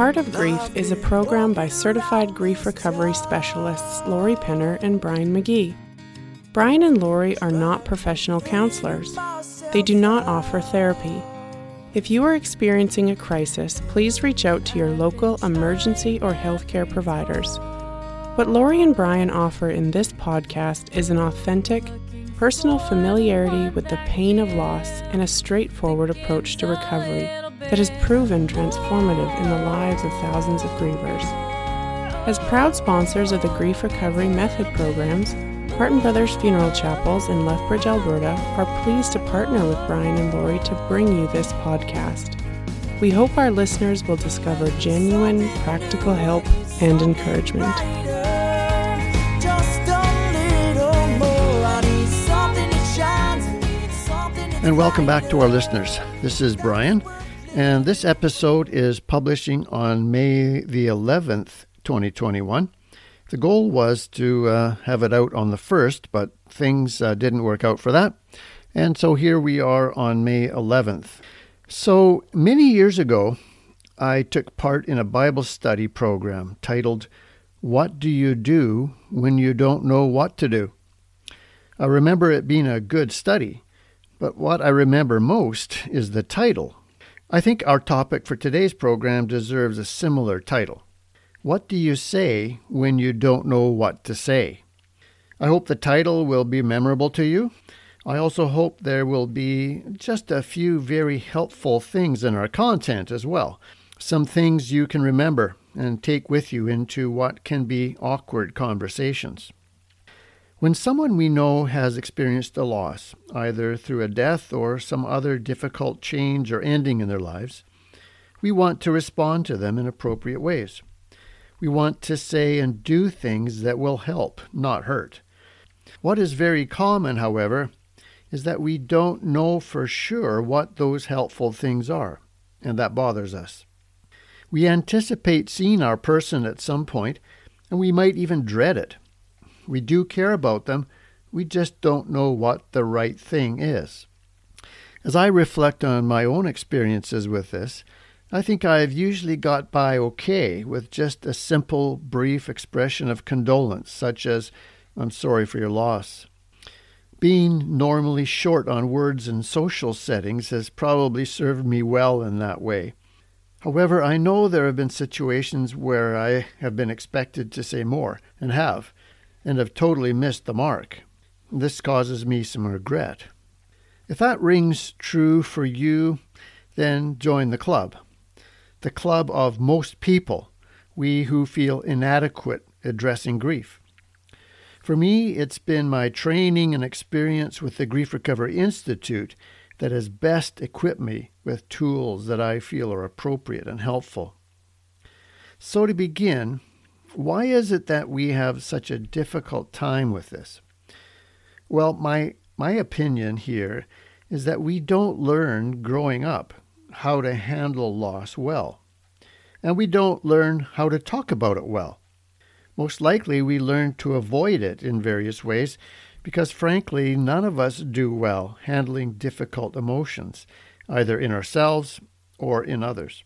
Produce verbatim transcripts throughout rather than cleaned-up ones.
Heart of Grief is a program by certified grief recovery specialists Lori Penner and Brian McGee. Brian and Lori are not professional counselors. They do not offer therapy. If you are experiencing a crisis, please reach out to your local emergency or healthcare providers. What Lori and Brian offer in this podcast is an authentic, personal familiarity with the pain of loss and a straightforward approach to recovery that has proven transformative in the lives of thousands of grievers. As proud sponsors of the Grief Recovery Method programs, Martin Brothers Funeral Chapels in Lethbridge, Alberta, are pleased to partner with Brian and Lori to bring you this podcast. We hope our listeners will discover genuine, practical help and encouragement. And welcome back to our listeners. This is Brian, and this episode is publishing on May the eleventh, twenty twenty-one. The goal was to uh, have it out on the first, but things uh, didn't work out for that. And so here we are on May eleventh. So many years ago, I took part in a Bible study program titled, What Do You Do When You Don't Know What to Do? I remember it being a good study, but what I remember most is the title. I think our topic for today's program deserves a similar title. What do you say when you don't know what to say? I hope the title will be memorable to you. I also hope there will be just a few very helpful things in our content as well. Some things you can remember and take with you into what can be awkward conversations. When someone we know has experienced a loss, either through a death or some other difficult change or ending in their lives, we want to respond to them in appropriate ways. We want to say and do things that will help, not hurt. What is very common, however, is that we don't know for sure what those helpful things are, and that bothers us. We anticipate seeing our person at some point, and we might even dread it. We do care about them, we just don't know what the right thing is. As I reflect on my own experiences with this, I think I have usually got by okay with just a simple, brief expression of condolence, such as, I'm sorry for your loss. Being normally short on words in social settings has probably served me well in that way. However, I know there have been situations where I have been expected to say more, and have, and have totally missed the mark. This causes me some regret. If that rings true for you, then join the club. The club of most people, we who feel inadequate addressing grief. For me, it's been my training and experience with the Grief Recovery Institute that has best equipped me with tools that I feel are appropriate and helpful. So to begin, why is it that we have such a difficult time with this? Well, my, my opinion here is that we don't learn growing up how to handle loss well, and we don't learn how to talk about it well. Most likely we learn to avoid it in various ways because, frankly, none of us do well handling difficult emotions, either in ourselves or in others.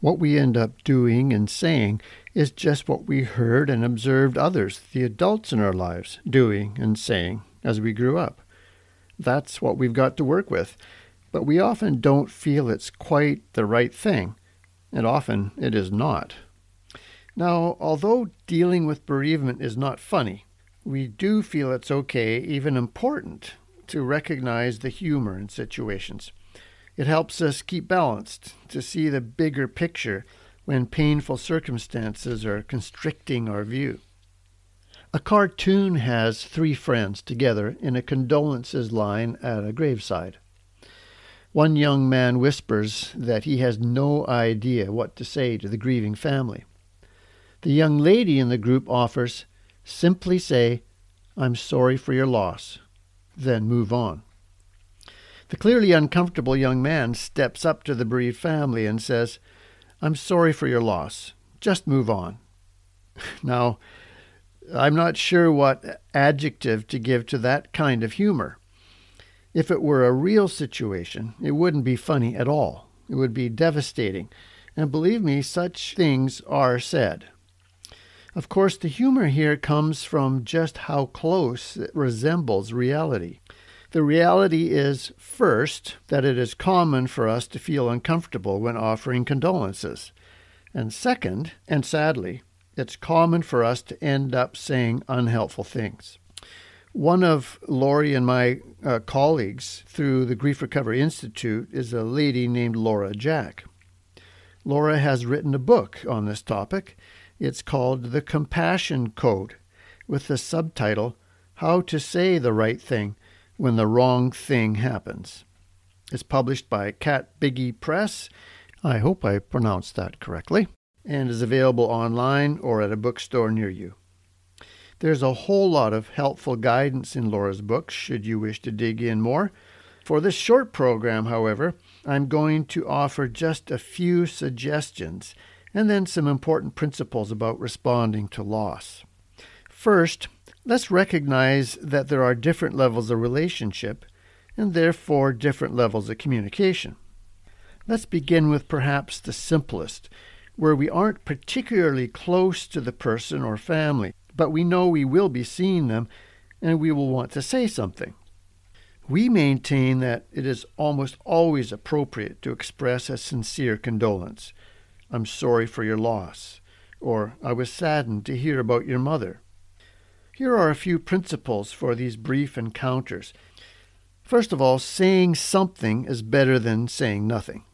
What we end up doing and saying is just what we heard and observed others, the adults in our lives, doing and saying as we grew up. That's what we've got to work with. But we often don't feel it's quite the right thing, and often it is not. Now, although dealing with bereavement is not funny, we do feel it's okay, even important, to recognize the humor in situations. It helps us keep balanced, to see the bigger picture when painful circumstances are constricting our view. A cartoon has three friends together in a condolences line at a graveside. One young man whispers that he has no idea what to say to the grieving family. The young lady in the group offers, simply say, I'm sorry for your loss, then move on. The clearly uncomfortable young man steps up to the bereaved family and says, I'm sorry for your loss, just move on. Now, I'm not sure what adjective to give to that kind of humor. If it were a real situation, it wouldn't be funny at all. It would be devastating And believe me, such things are said. Of course, the humor here comes from just how close it resembles reality. The reality is, first, that it is common for us to feel uncomfortable when offering condolences. And second, and sadly, it's common for us to end up saying unhelpful things. One of Lori and my uh, colleagues through the Grief Recovery Institute is a lady named Laura Jack. Laura has written a book on this topic. It's called The Compassion Code, with the subtitle, How to Say the Right Thing When the Wrong Thing Happens. It's published by Cat Biggie Press. I hope I pronounced that correctly, and is available online or at a bookstore near you. There's a whole lot of helpful guidance in Laura's book, should you wish to dig in more. For this short program, however, I'm going to offer just a few suggestions and then some important principles about responding to loss. First, let's recognize that there are different levels of relationship and therefore different levels of communication. Let's begin with perhaps the simplest, where we aren't particularly close to the person or family, but we know we will be seeing them and we will want to say something. We maintain that it is almost always appropriate to express a sincere condolence. I'm sorry for your loss, or I was saddened to hear about your mother. Here are a few principles for these brief encounters. First of all, saying something is better than saying nothing.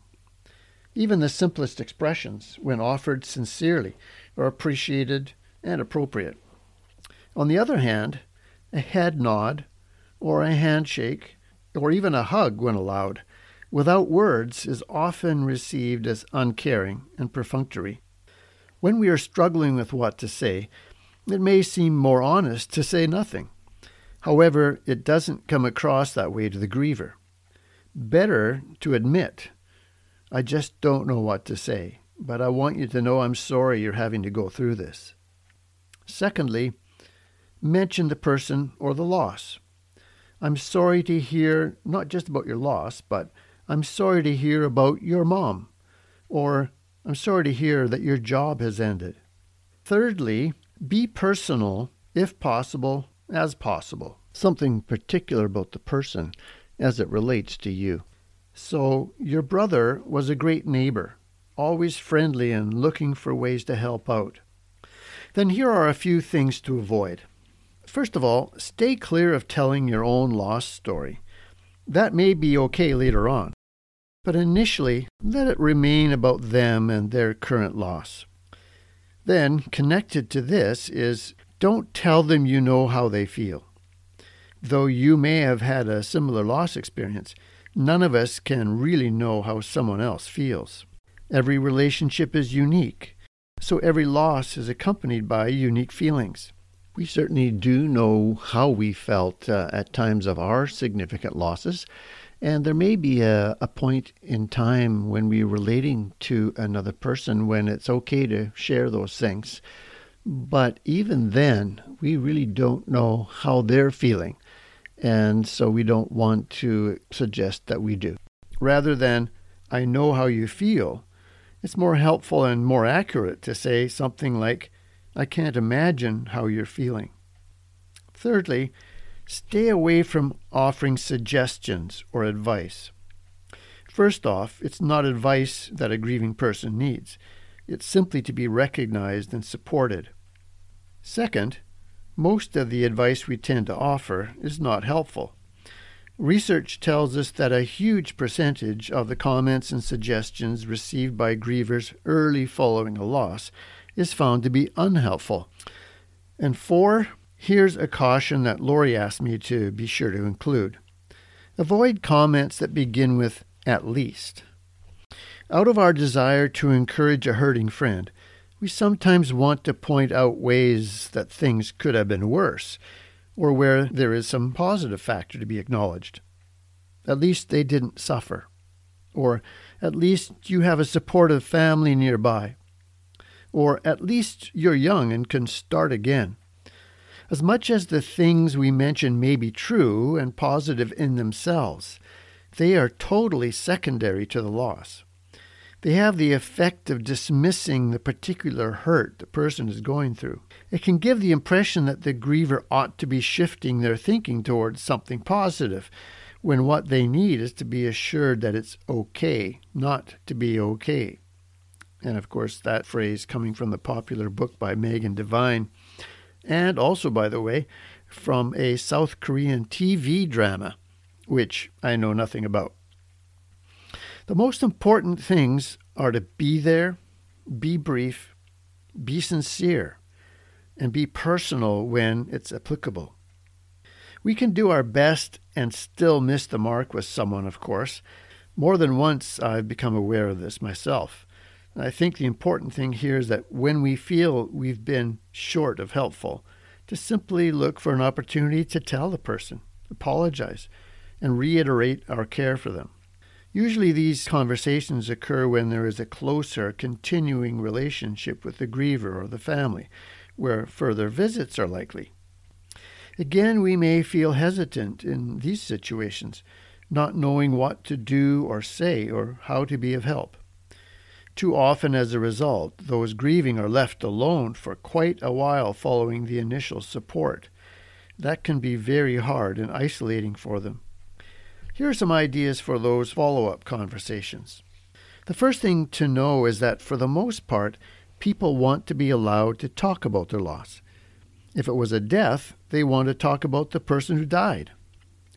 Even the simplest expressions, when offered sincerely, are appreciated and appropriate. On the other hand, a head nod, or a handshake, or even a hug when allowed, without words is often received as uncaring and perfunctory. When we are struggling with what to say, it may seem more honest to say nothing. However, it doesn't come across that way to the griever. Better to admit, I just don't know what to say, but I want you to know I'm sorry you're having to go through this. Secondly, mention the person or the loss. I'm sorry to hear not just about your loss, but I'm sorry to hear about your mom, or I'm sorry to hear that your job has ended. Thirdly, be personal, if possible, as possible. Something particular about the person as it relates to you. So, your brother was a great neighbor, always friendly and looking for ways to help out. Then here are a few things to avoid. First of all, stay clear of telling your own loss story. That may be okay later on, but initially, let it remain about them and their current loss. Then, connected to this is, don't tell them you know how they feel. Though you may have had a similar loss experience, none of us can really know how someone else feels. Every relationship is unique, so every loss is accompanied by unique feelings. We certainly do know how we felt uh, at times of our significant losses, and there may be a, a point in time when we're relating to another person when it's okay to share those things. But even then, we really don't know how they're feeling, and so we don't want to suggest that we do. Rather than, I know how you feel, it's more helpful and more accurate to say something like, I can't imagine how you're feeling. Thirdly, stay away from offering suggestions or advice. First off, it's not advice that a grieving person needs. It's simply to be recognized and supported. Second, most of the advice we tend to offer is not helpful. Research tells us that a huge percentage of the comments and suggestions received by grievers early following a loss is found to be unhelpful. And four, here's a caution that Lori asked me to be sure to include. Avoid comments that begin with at least. Out of our desire to encourage a hurting friend, we sometimes want to point out ways that things could have been worse, or where there is some positive factor to be acknowledged. At least they didn't suffer. Or at least you have a supportive family nearby. Or at least you're young and can start again. As much as the things we mention may be true and positive in themselves, they are totally secondary to the loss. They have the effect of dismissing the particular hurt the person is going through. It can give the impression that the griever ought to be shifting their thinking towards something positive, when what they need is to be assured that it's okay not to be okay. And of course, that phrase coming from the popular book by Megan Devine, and also, by the way, from a South Korean T V drama, which I know nothing about. The most important things are to be there, be brief, be sincere, and be personal when it's applicable. We can do our best and still miss the mark with someone, of course. More than once, I've become aware of this myself. And I think the important thing here is that when we feel we've been short of helpful, to simply look for an opportunity to tell the person, apologize, and reiterate our care for them. Usually these conversations occur when there is a closer, continuing relationship with the griever or the family, where further visits are likely. Again, we may feel hesitant in these situations, not knowing what to do or say or how to be of help. Too often, as a result, those grieving are left alone for quite a while following the initial support. That can be very hard and isolating for them. Here are some ideas for those follow-up conversations. The first thing to know is that, for the most part, people want to be allowed to talk about their loss. If it was a death, they want to talk about the person who died.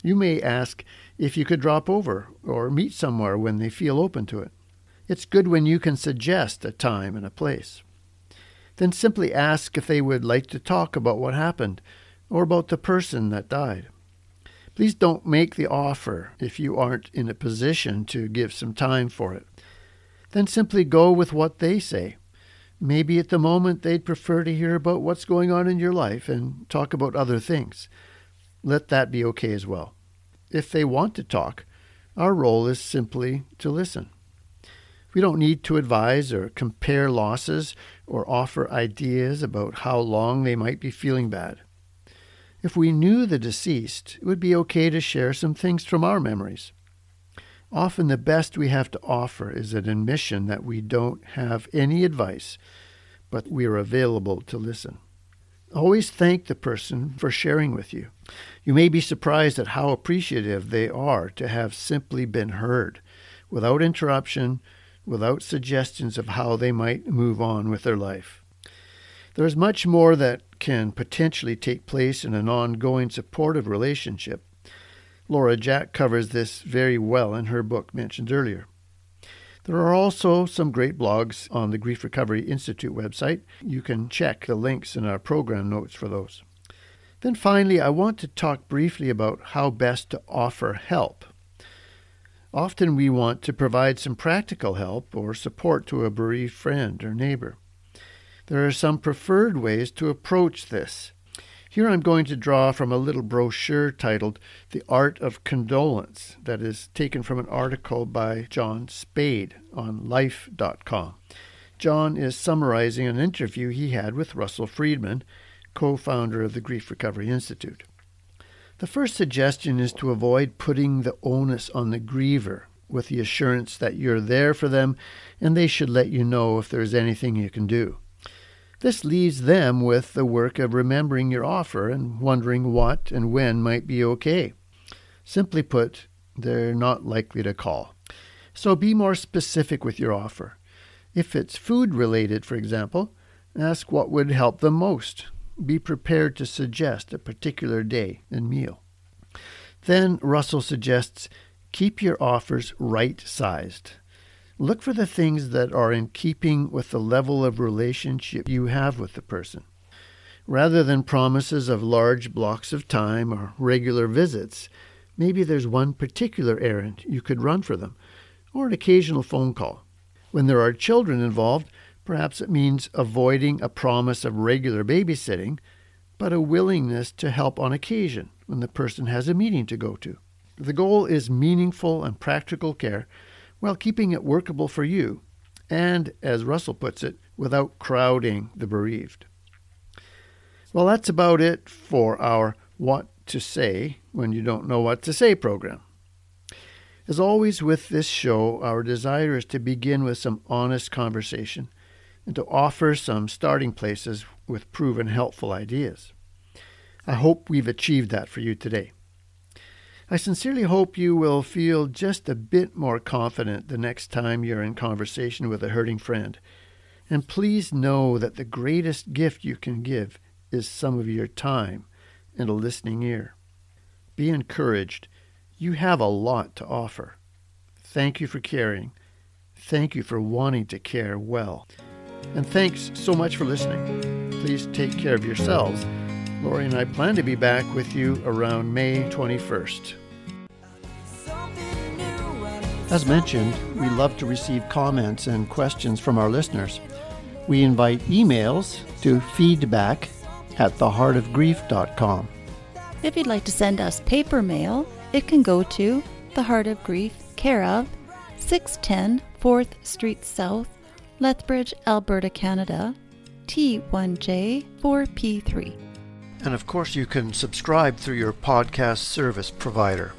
You may ask if you could drop over or meet somewhere when they feel open to it. It's good when you can suggest a time and a place. Then simply ask if they would like to talk about what happened or about the person that died. Please don't make the offer if you aren't in a position to give some time for it. Then simply go with what they say. Maybe at the moment they'd prefer to hear about what's going on in your life and talk about other things. Let that be okay as well. If they want to talk, our role is simply to listen. We don't need to advise or compare losses or offer ideas about how long they might be feeling bad. If we knew the deceased, it would be okay to share some things from our memories. Often the best we have to offer is an admission that we don't have any advice, but we are available to listen. Always thank the person for sharing with you. You may be surprised at how appreciative they are to have simply been heard, without interruption, without suggestions of how they might move on with their life. There is much more that can potentially take place in an ongoing supportive relationship. Laura Jack covers this very well in her book mentioned earlier. There are also some great blogs on the Grief Recovery Institute website. You can check the links in our program notes for those. Then finally, I want to talk briefly about how best to offer help. Often we want to provide some practical help or support to a bereaved friend or neighbor. There are some preferred ways to approach this. Here I'm going to draw from a little brochure titled The Art of Condolence, that is taken from an article by John Spade on Life dot com. John is summarizing an interview he had with Russell Friedman, co-founder of the Grief Recovery Institute. The first suggestion is to avoid putting the onus on the griever with the assurance that you're there for them and they should let you know if there's anything you can do. This leaves them with the work of remembering your offer and wondering what and when might be okay. Simply put, they're not likely to call. So be more specific with your offer. If it's food-related, for example, ask what would help them most. Be prepared to suggest a particular day and meal. Then Russell suggests keep your offers right-sized. Look for the things that are in keeping with the level of relationship you have with the person. Rather than promises of large blocks of time or regular visits, maybe there's one particular errand you could run for them, or an occasional phone call. When there are children involved, perhaps it means avoiding a promise of regular babysitting, but a willingness to help on occasion when the person has a meeting to go to. The goal is meaningful and practical care, while keeping it workable for you, and, as Russell puts it, without crowding the bereaved. Well, that's about it for our What to Say When You Don't Know What to Say program. As always with this show, our desire is to begin with some honest conversation and to offer some starting places with proven helpful ideas. I hope we've achieved that for you today. I sincerely hope you will feel just a bit more confident the next time you're in conversation with a hurting friend. And please know that the greatest gift you can give is some of your time and a listening ear. Be encouraged. You have a lot to offer. Thank you for caring. Thank you for wanting to care well. And thanks so much for listening. Please take care of yourselves. Lori and I plan to be back with you around May twenty-first. As mentioned, we love to receive comments and questions from our listeners. We invite emails to feedback at the heart of grief dot com. If you'd like to send us paper mail, it can go to The Heart of Grief, care of six ten fourth Street South, Lethbridge, Alberta, Canada, T one J four P three. And of course you can subscribe through your podcast service provider.